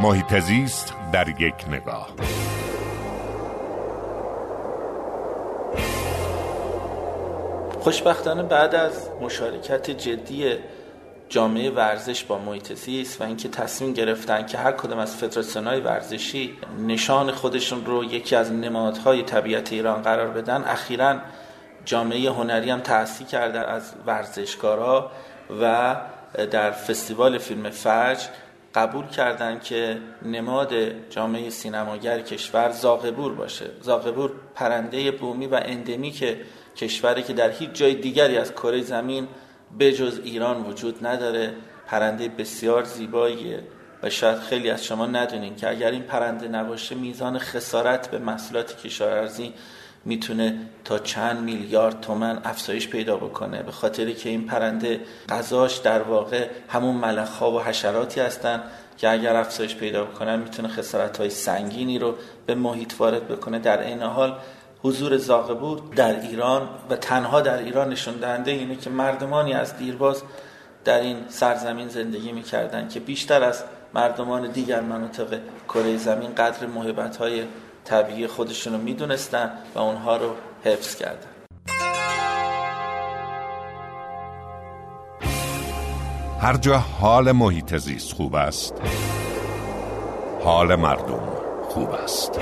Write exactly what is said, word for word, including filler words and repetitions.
محیط زیست در یک نگاه. خوشبختانه بعد از مشارکت جدی جامعه ورزش با محیط زیست و اینکه تصمیم گرفتن که هر کدوم از فدراسیون‌های ورزشی نشان خودشون رو یکی از نمادهای طبیعت ایران قرار بدن، اخیراً جامعه هنری هم تأسیس کرده از ورزشکارا و در فستیوال فیلم فجر قبول کردن که نماد جامعه سینماگر کشور زاغبور باشه. زاغبور پرنده بومی و اندمیک کشوری که در هیچ جای دیگری از کره زمین به جز ایران وجود نداره. پرنده بسیار زیباییه و شاید خیلی از شما ندونین که اگر این پرنده نباشه میزان خسارت به محصولات کشاورزی میتونه تا چند میلیارد تومان افزایش پیدا بکنه، به خاطری که این پرنده غذاش در واقع همون ملخ‌ها و حشراتی هستن که اگر افزایش پیدا بکنن میتونه خسارت‌های سنگینی رو به محیط وارد بکنه. در عین حال حضور زاغبور در ایران و تنها در ایران نشون دهنده اینه که مردمانی از دیرباز در این سرزمین زندگی میکردن که بیشتر از مردمان دیگر مناطق کره زمین قدر موهبت‌های طبیعی خودشون رو میدونستن و اونها رو حفظ کردن. هر جا حال محیط زیست خوب است، حال مردم خوب است.